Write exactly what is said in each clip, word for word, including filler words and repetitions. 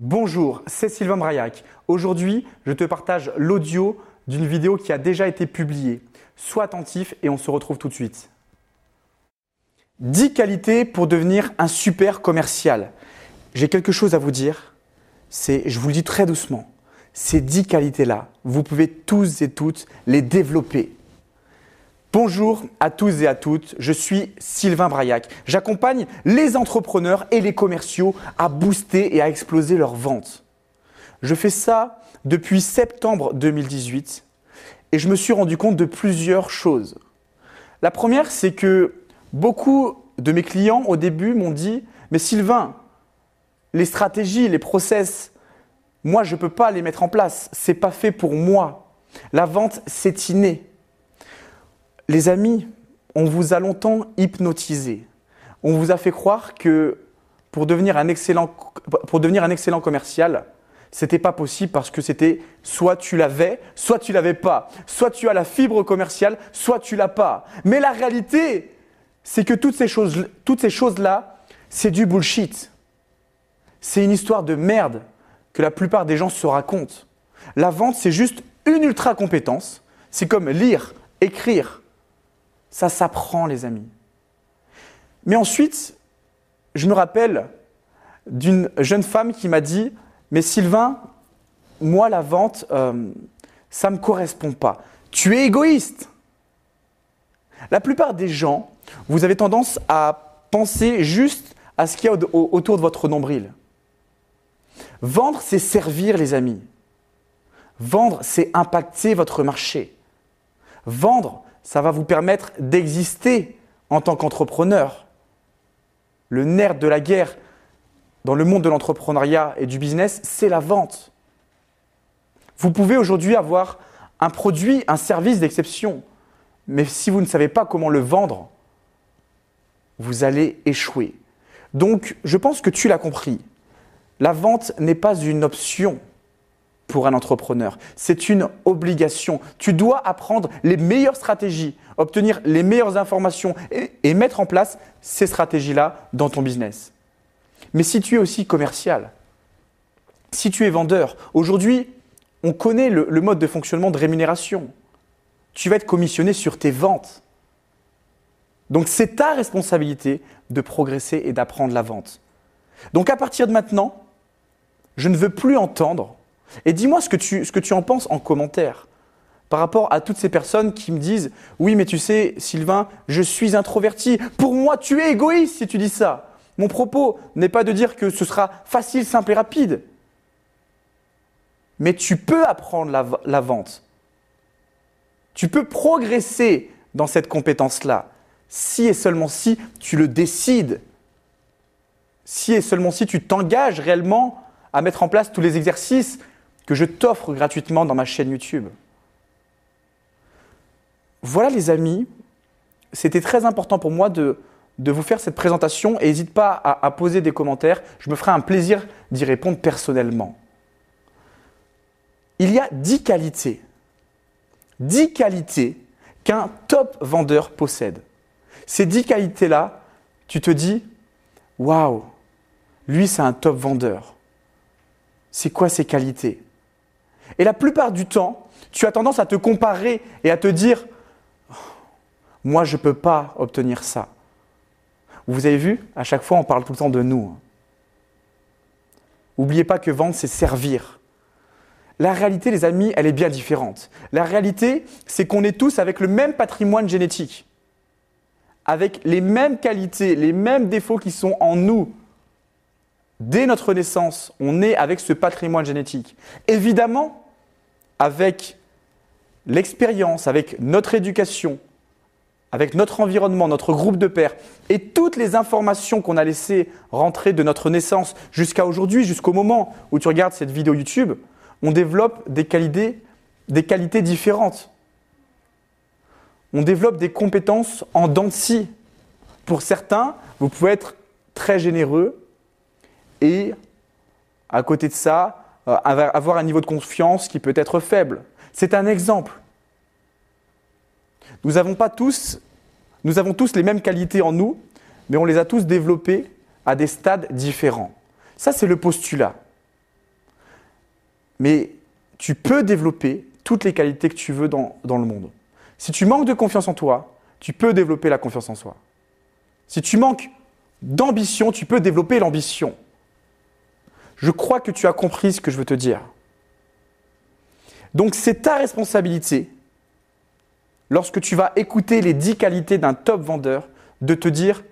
Bonjour, c'est Sylvain Brayac. Aujourd'hui, je te partage l'audio d'une vidéo qui a déjà été publiée. Sois attentif et on se retrouve tout de suite. dix qualités pour devenir un super commercial. J'ai quelque chose à vous dire, c'est, je vous le dis très doucement, ces dix qualités-là, vous pouvez tous et toutes les développer. Bonjour à tous et à toutes, je suis Sylvain Brayac. J'accompagne les entrepreneurs et les commerciaux à booster et à exploser leurs ventes. Je fais ça depuis septembre deux mille dix-huit et je me suis rendu compte de plusieurs choses. La première, c'est que beaucoup de mes clients au début m'ont dit « Mais Sylvain, les stratégies, les process, moi je ne peux pas les mettre en place, c'est pas fait pour moi. La vente, c'est inné. » Les amis, on vous a longtemps hypnotisé. On vous a fait croire que pour devenir un excellent, pour devenir un excellent commercial, c'était pas possible parce que c'était soit tu l'avais, soit tu l'avais pas. Soit tu as la fibre commerciale, soit tu l'as pas. Mais la réalité, c'est que toutes ces choses, toutes ces choses-là, c'est du bullshit. C'est une histoire de merde que la plupart des gens se racontent. La vente, c'est juste une ultra compétence. C'est comme lire, écrire. Ça s'apprend, les amis. Mais ensuite, je me rappelle d'une jeune femme qui m'a dit « Mais Sylvain, moi la vente, euh, ça ne me correspond pas. Tu es égoïste. » La plupart des gens, vous avez tendance à penser juste à ce qu'il y a autour de votre nombril. Vendre, c'est servir, les amis. Vendre, c'est impacter votre marché. Vendre, ça va vous permettre d'exister en tant qu'entrepreneur. Le nerf de la guerre dans le monde de l'entrepreneuriat et du business, c'est la vente. Vous pouvez aujourd'hui avoir un produit, un service d'exception, mais si vous ne savez pas comment le vendre, vous allez échouer. Donc, je pense que tu l'as compris. La vente n'est pas une option. Pour un entrepreneur, c'est une obligation. Tu dois apprendre les meilleures stratégies, obtenir les meilleures informations et, et mettre en place ces stratégies-là dans ton business. Mais si tu es aussi commercial, si tu es vendeur, aujourd'hui, on connaît le, le mode de fonctionnement de rémunération. Tu vas être commissionné sur tes ventes. Donc, c'est ta responsabilité de progresser et d'apprendre la vente. Donc, à partir de maintenant, je ne veux plus entendre et dis-moi ce que tu, ce que tu en penses en commentaire par rapport à toutes ces personnes qui me disent « Oui, mais tu sais, Sylvain, je suis introverti. Pour moi, tu es égoïste si tu dis ça. » Mon propos n'est pas de dire que ce sera facile, simple et rapide. Mais tu peux apprendre la, la vente. Tu peux progresser dans cette compétence-là, si et seulement si tu le décides. Si et seulement si tu t'engages réellement à mettre en place tous les exercices que je t'offre gratuitement dans ma chaîne YouTube. Voilà les amis, c'était très important pour moi de, de vous faire cette présentation et n'hésite pas à, à poser des commentaires, je me ferai un plaisir d'y répondre personnellement. Il y a dix qualités, dix qualités qu'un top vendeur possède. Ces dix qualités-là, tu te dis « Waouh, lui c'est un top vendeur ». C'est quoi ces qualités? Et la plupart du temps, tu as tendance à te comparer et à te dire oh, « Moi, je ne peux pas obtenir ça. » Vous avez vu, à chaque fois, on parle tout le temps de nous. N'oubliez pas que vendre, c'est servir. La réalité, les amis, elle est bien différente. La réalité, c'est qu'on est tous avec le même patrimoine génétique, avec les mêmes qualités, les mêmes défauts qui sont en nous. Dès notre naissance, on est avec ce patrimoine génétique. Évidemment, avec l'expérience, avec notre éducation, avec notre environnement, notre groupe de pairs et toutes les informations qu'on a laissées rentrer de notre naissance jusqu'à aujourd'hui, jusqu'au moment où tu regardes cette vidéo YouTube, on développe des qualités, des qualités différentes. On développe des compétences en dents de scie. Pour certains, vous pouvez être très généreux, et à côté de ça, euh, avoir un niveau de confiance qui peut être faible. C'est un exemple. Nous n'avons pas tous, nous avons tous les mêmes qualités en nous, mais on les a tous développées à des stades différents. Ça, c'est le postulat. mais tu peux développer toutes les qualités que tu veux dans, dans le monde. Si tu manques de confiance en toi, tu peux développer la confiance en soi. Si tu manques d'ambition, tu peux développer l'ambition. Je crois que tu as compris ce que je veux te dire. Donc, c'est ta responsabilité, lorsque tu vas écouter les dix qualités d'un top vendeur, de te dire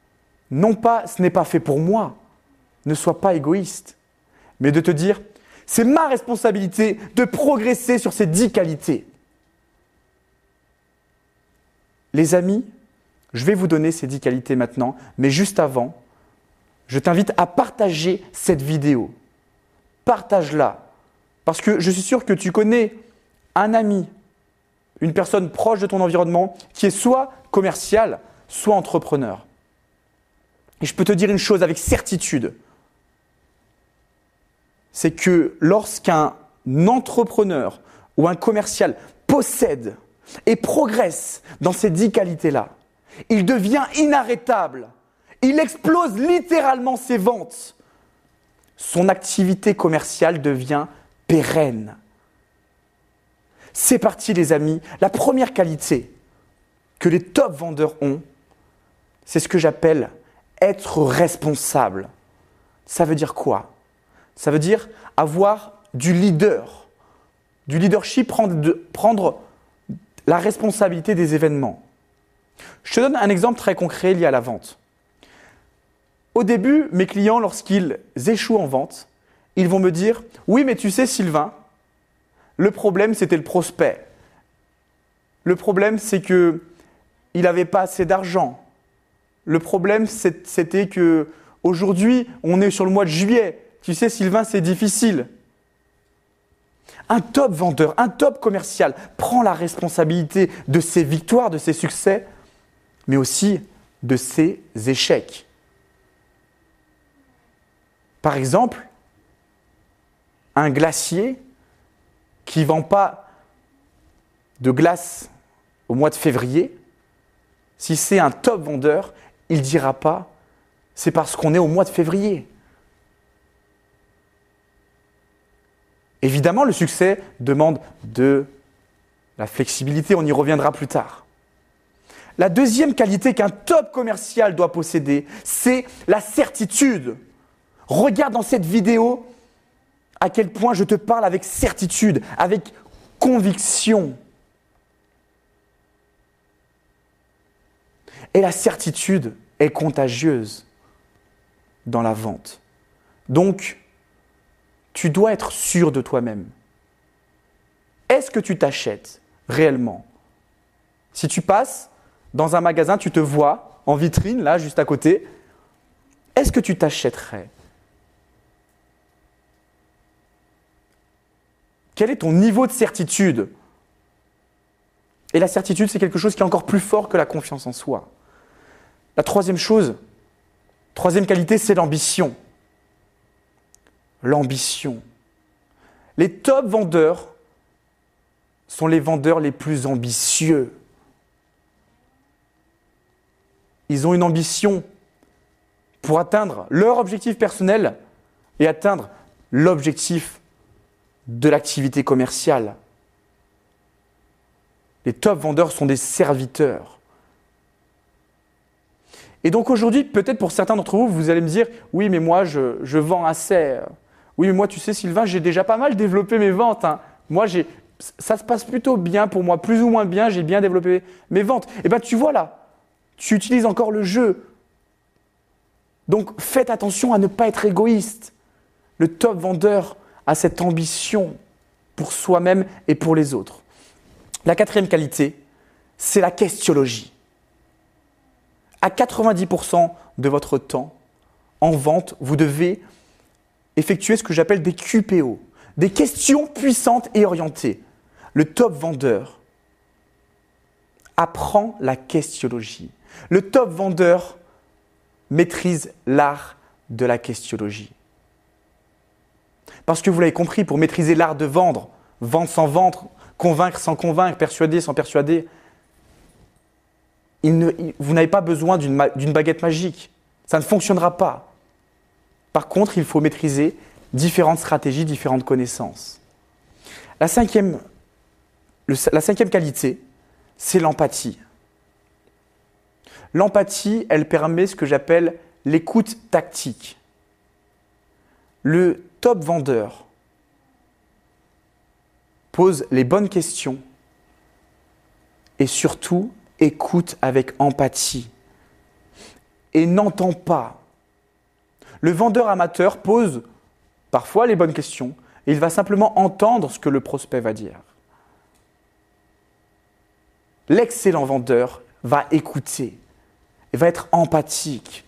« Non pas, ce n'est pas fait pour moi, ne sois pas égoïste », mais de te dire « C'est ma responsabilité de progresser sur ces dix qualités ». Les amis, je vais vous donner ces dix qualités maintenant, mais juste avant, je t'invite à partager cette vidéo. Partage-la, parce que je suis sûr que tu connais un ami, une personne proche de ton environnement qui est soit commercial, soit entrepreneur. Et je peux te dire une chose avec certitude, c'est que lorsqu'un entrepreneur ou un commercial possède et progresse dans ces dix qualités-là, il devient inarrêtable. Il explose littéralement ses ventes. Son activité commerciale devient pérenne. C'est parti les amis, la première qualité que les top vendeurs ont, c'est ce que j'appelle être responsable. Ça veut dire quoi? Ça veut dire avoir du leader, du leadership, prendre, de, prendre la responsabilité des événements. Je te donne un exemple très concret lié à la vente. Au début, mes clients, lorsqu'ils échouent en vente, ils vont me dire « Oui, mais tu sais Sylvain, le problème, c'était le prospect. Le problème, c'est qu'il n'avait pas assez d'argent. Le problème, c'était qu'aujourd'hui, on est sur le mois de juillet. Tu sais, Sylvain, c'est difficile. » Un top vendeur, un top commercial prend la responsabilité de ses victoires, de ses succès, mais aussi de ses échecs. Par exemple, un glacier qui ne vend pas de glace au mois de février, si c'est un top vendeur, il ne dira pas « c'est parce qu'on est au mois de février ». Évidemment, le succès demande de la flexibilité, on y reviendra plus tard. La deuxième qualité qu'un top commercial doit posséder, c'est la certitude. Regarde dans cette vidéo à quel point je te parle avec certitude, avec conviction. Et la certitude est contagieuse dans la vente. Donc, tu dois être sûr de toi-même. Est-ce que tu t'achètes réellement? Si tu passes dans un magasin, tu te vois en vitrine, là, juste à côté, est-ce que tu t'achèterais? Quel est ton niveau de certitude? Et la certitude, c'est quelque chose qui est encore plus fort que la confiance en soi. La troisième chose, troisième qualité, c'est l'ambition. L'ambition. Les top vendeurs sont les vendeurs les plus ambitieux. Ils ont une ambition pour atteindre leur objectif personnel et atteindre l'objectif de l'activité commerciale. Les top vendeurs sont des serviteurs. Et donc aujourd'hui, peut-être pour certains d'entre vous, vous allez me dire « Oui, mais moi, je, je vends assez. Oui, mais moi, tu sais, Sylvain, j'ai déjà pas mal développé mes ventes. Hein. Moi, j'ai, ça se passe plutôt bien pour moi, plus ou moins bien, j'ai bien développé mes ventes. » Eh bien, tu vois là, tu utilises encore le jeu. Donc, faites attention à ne pas être égoïste. Le top vendeur a cette ambition pour soi-même et pour les autres. La quatrième qualité, c'est la questionnologie. À quatre-vingt-dix pour cent de votre temps en vente, vous devez effectuer ce que j'appelle des Q P O, des questions puissantes et orientées. Le top vendeur apprend la questionnologie. Le top vendeur maîtrise l'art de la questionnologie. Parce que vous l'avez compris, pour maîtriser l'art de vendre, vendre sans vendre, convaincre sans convaincre, persuader sans persuader, Il ne, il, vous n'avez pas besoin d'une baguette magique. Ça ne fonctionnera pas. Par contre, il faut maîtriser différentes stratégies, différentes connaissances. La cinquième, le, la cinquième qualité, c'est l'empathie. L'empathie, elle permet ce que j'appelle l'écoute tactique. Le top vendeur pose les bonnes questions et surtout écoute avec empathie et n'entend pas. Le vendeur amateur pose parfois les bonnes questions et il va simplement entendre ce que le prospect va dire. L'excellent vendeur va écouter, va être empathique,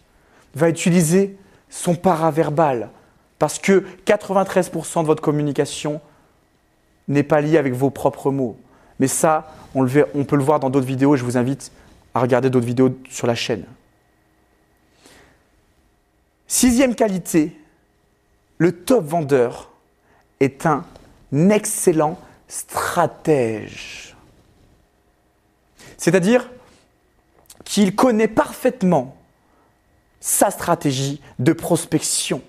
va utiliser son paraverbal parce que quatre-vingt-treize pour cent de votre communication n'est pas liée avec vos propres mots. Mais ça, on, le, on peut le voir dans d'autres vidéos et je vous invite à regarder d'autres vidéos sur la chaîne. Sixième qualité, le top vendeur est un excellent stratège. C'est-à-dire qu'il connaît parfaitement sa stratégie de prospection.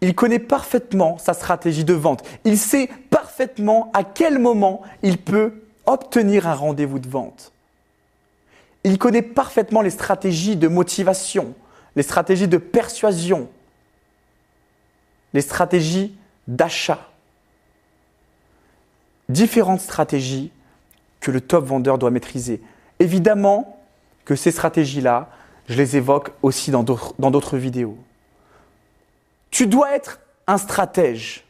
Il connaît parfaitement sa stratégie de vente. Il sait parfaitement à quel moment il peut obtenir un rendez-vous de vente. Il connaît parfaitement les stratégies de motivation, les stratégies de persuasion, les stratégies d'achat. Différentes stratégies que le top vendeur doit maîtriser. Évidemment que ces stratégies-là, je les évoque aussi dans d'autres vidéos. Tu dois être un stratège.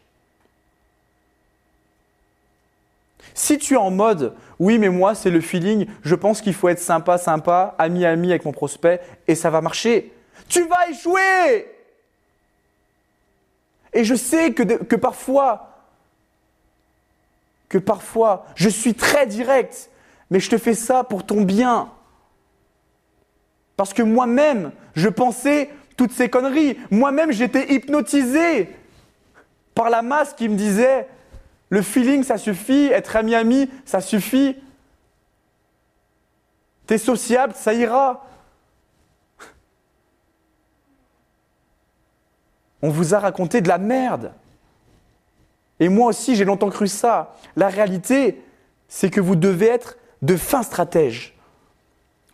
Si tu es en mode « oui, mais moi, c'est le feeling, je pense qu'il faut être sympa, sympa, ami, ami avec mon prospect et ça va marcher », tu vas échouer. Et je sais que, de, que parfois, que parfois, je suis très direct. Mais je te fais ça pour ton bien. Parce que moi-même, je pensais toutes ces conneries. Moi-même, j'étais hypnotisé par la masse qui me disait « le feeling, ça suffit. Être ami-ami, ça suffit. T'es sociable, ça ira. » On vous a raconté de la merde. Et moi aussi, j'ai longtemps cru ça. La réalité, c'est que vous devez être de fins stratèges.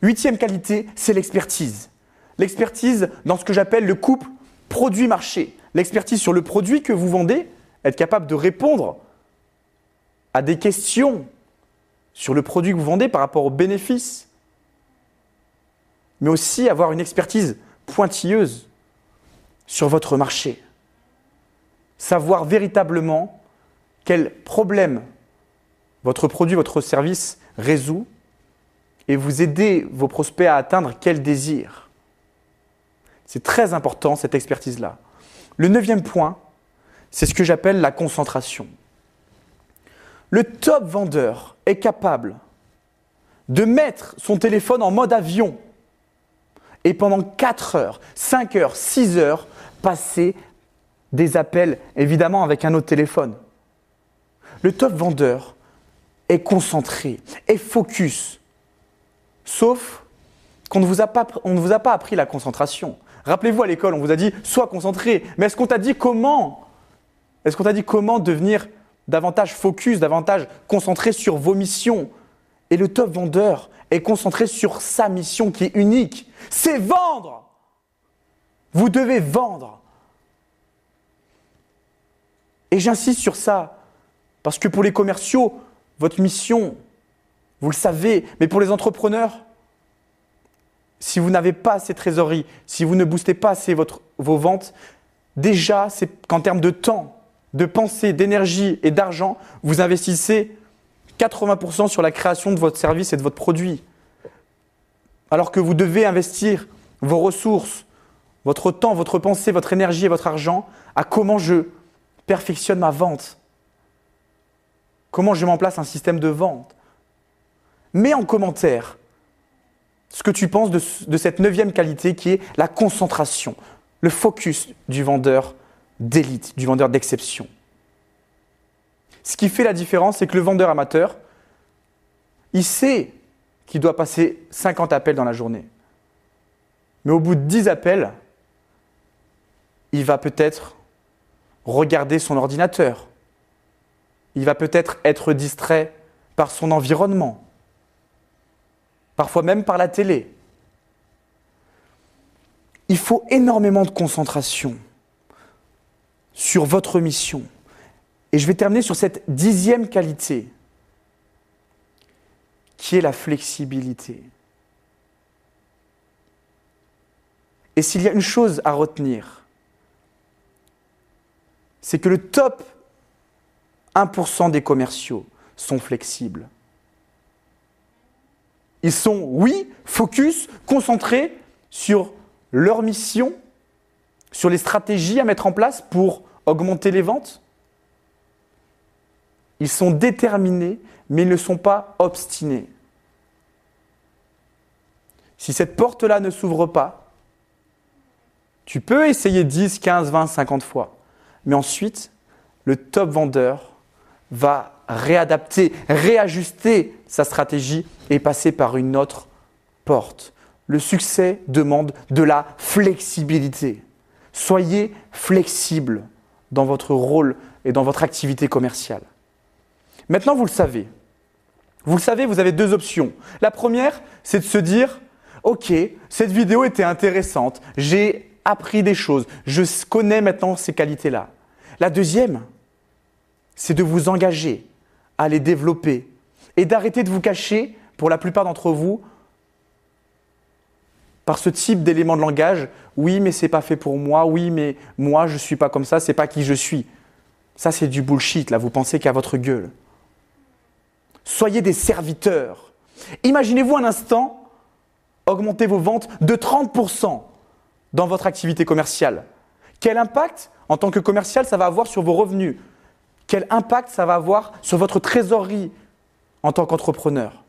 Huitième qualité, c'est l'expertise. L'expertise dans ce que j'appelle le couple produit-marché. L'expertise sur le produit que vous vendez, être capable de répondre à des questions sur le produit que vous vendez par rapport aux bénéfices, mais aussi avoir une expertise pointilleuse sur votre marché. Savoir véritablement quel problème votre produit, votre service résout et vous aidez vos prospects à atteindre quel désir. C'est très important cette expertise-là. Le neuvième point, c'est ce que j'appelle la concentration. Le top vendeur est capable de mettre son téléphone en mode avion et pendant quatre heures, cinq heures, six heures, passer des appels, évidemment avec un autre téléphone. Le top vendeur est concentré, est focus. Sauf qu'on ne vous a pas, on ne vous a pas appris la concentration. Rappelez-vous, à l'école, on vous a dit « sois concentré ». Mais est-ce qu'on t'a dit comment ? Est-ce qu'on t'a dit comment devenir davantage focus, davantage concentré sur vos missions ? Et le top vendeur est concentré sur sa mission qui est unique. C'est vendre ! Vous devez vendre. Et j'insiste sur ça, parce que pour les commerciaux, votre mission, vous le savez, mais pour les entrepreneurs, si vous n'avez pas assez de trésorerie, si vous ne boostez pas assez votre, vos ventes, déjà, c'est qu'en termes de temps, de pensée, d'énergie et d'argent, vous investissez quatre-vingts pour cent sur la création de votre service et de votre produit. Alors que vous devez investir vos ressources, votre temps, votre pensée, votre énergie et votre argent à comment je perfectionne ma vente. Comment je mets en place un système de vente. Mets en commentaire ce que tu penses de, de cette neuvième qualité qui est la concentration, le focus du vendeur d'élite, du vendeur d'exception. Ce qui fait la différence, c'est que le vendeur amateur, il sait qu'il doit passer cinquante appels dans la journée. Mais au bout de dix appels, il va peut-être regarder son ordinateur. Il va peut-être être distrait par son environnement, parfois même par la télé. Il faut énormément de concentration sur votre mission. Et je vais terminer sur cette dixième qualité, qui est la flexibilité. Et s'il y a une chose à retenir, c'est que le top un pour cent des commerciaux sont flexibles. Ils sont, oui, focus, concentrés sur leur mission, sur les stratégies à mettre en place pour augmenter les ventes. Ils sont déterminés, mais ils ne sont pas obstinés. Si cette porte-là ne s'ouvre pas, tu peux essayer dix, quinze, vingt, cinquante fois. Mais ensuite, le top vendeur va réadapter, réajuster sa stratégie et passer par une autre porte. Le succès demande de la flexibilité. Soyez flexible dans votre rôle et dans votre activité commerciale. Maintenant, vous le savez. Vous le savez, vous avez deux options. La première, c'est de se dire « Ok, cette vidéo était intéressante, j'ai appris des choses, je connais maintenant ces qualités-là. » La deuxième, c'est de vous engager à les développer et d'arrêter de vous cacher, pour la plupart d'entre vous, par ce type d'éléments de langage. « Oui, mais c'est pas fait pour moi. Oui, mais moi, je suis pas comme ça. C'est pas qui je suis. » Ça, c'est du bullshit. Là, vous pensez qu'à votre gueule. Soyez des serviteurs. Imaginez-vous un instant augmenter vos ventes de trente pour cent dans votre activité commerciale. Quel impact, en tant que commercial, ça va avoir sur vos revenus? Quel impact ça va avoir sur votre trésorerie en tant qu'entrepreneur?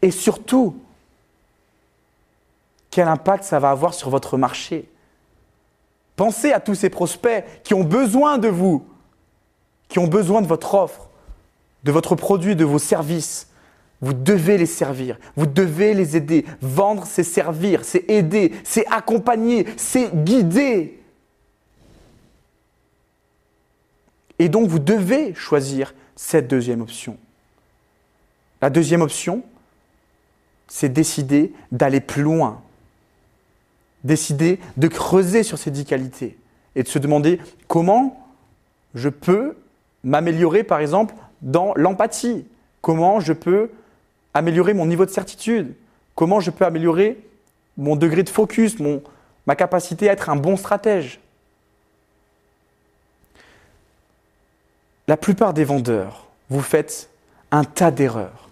Et surtout, quel impact ça va avoir sur votre marché? Pensez à tous ces prospects qui ont besoin de vous, qui ont besoin de votre offre, de votre produit, de vos services. Vous devez les servir, vous devez les aider. Vendre, c'est servir, c'est aider, c'est accompagner, c'est guider. Et donc, vous devez choisir cette deuxième option. La deuxième option, c'est décider d'aller plus loin. Décider de creuser sur ces dix qualités et de se demander comment je peux m'améliorer, par exemple, dans l'empathie. Comment je peux améliorer mon niveau de certitude? Comment je peux améliorer mon degré de focus, mon, ma capacité à être un bon stratège? La plupart des vendeurs, vous faites un tas d'erreurs.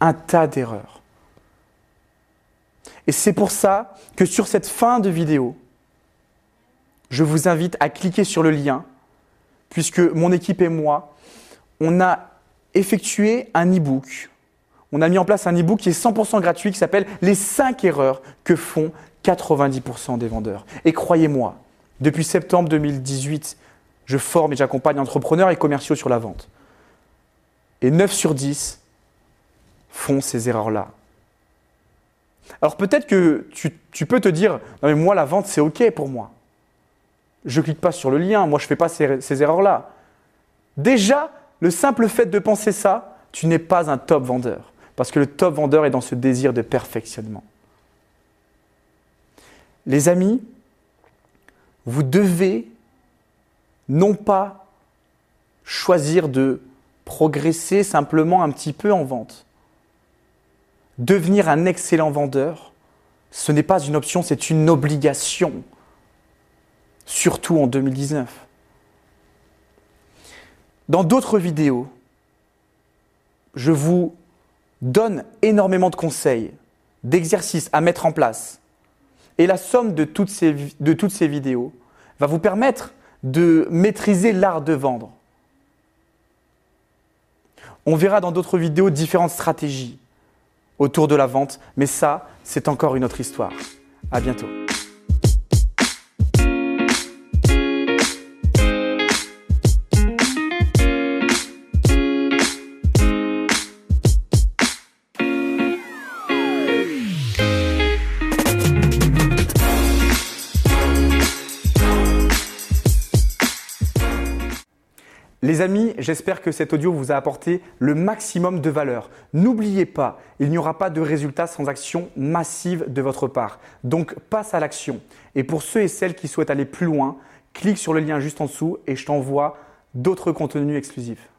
Un tas d'erreurs. Et c'est pour ça que sur cette fin de vidéo, je vous invite à cliquer sur le lien, puisque mon équipe et moi, on a effectué un e-book. On a mis en place un e-book qui est cent pour cent gratuit, qui s'appelle « Les cinq erreurs que font quatre-vingt-dix pour cent des vendeurs ». Et croyez-moi, depuis septembre deux mille dix-huit, je forme et j'accompagne entrepreneurs et commerciaux sur la vente. Et neuf sur dix font ces erreurs-là. Alors peut-être que tu, tu peux te dire « Non mais moi, la vente, c'est OK pour moi. Je ne clique pas sur le lien, moi, je ne fais pas ces, ces erreurs-là. » Déjà, le simple fait de penser ça, tu n'es pas un top vendeur. Parce que le top vendeur est dans ce désir de perfectionnement. Les amis, vous devez non pas choisir de progresser simplement un petit peu en vente. Devenir un excellent vendeur, ce n'est pas une option, c'est une obligation, surtout en deux mille dix-neuf. Dans d'autres vidéos, je vous donne énormément de conseils, d'exercices à mettre en place. Et la somme de toutes ces, de toutes ces vidéos va vous permettre de maîtriser l'art de vendre. On verra dans d'autres vidéos différentes stratégies autour de la vente, mais ça, c'est encore une autre histoire. À bientôt. Les amis, j'espère que cet audio vous a apporté le maximum de valeur. N'oubliez pas, il n'y aura pas de résultat sans action massive de votre part. Donc, passe à l'action. Et pour ceux et celles qui souhaitent aller plus loin, clique sur le lien juste en dessous et je t'envoie d'autres contenus exclusifs.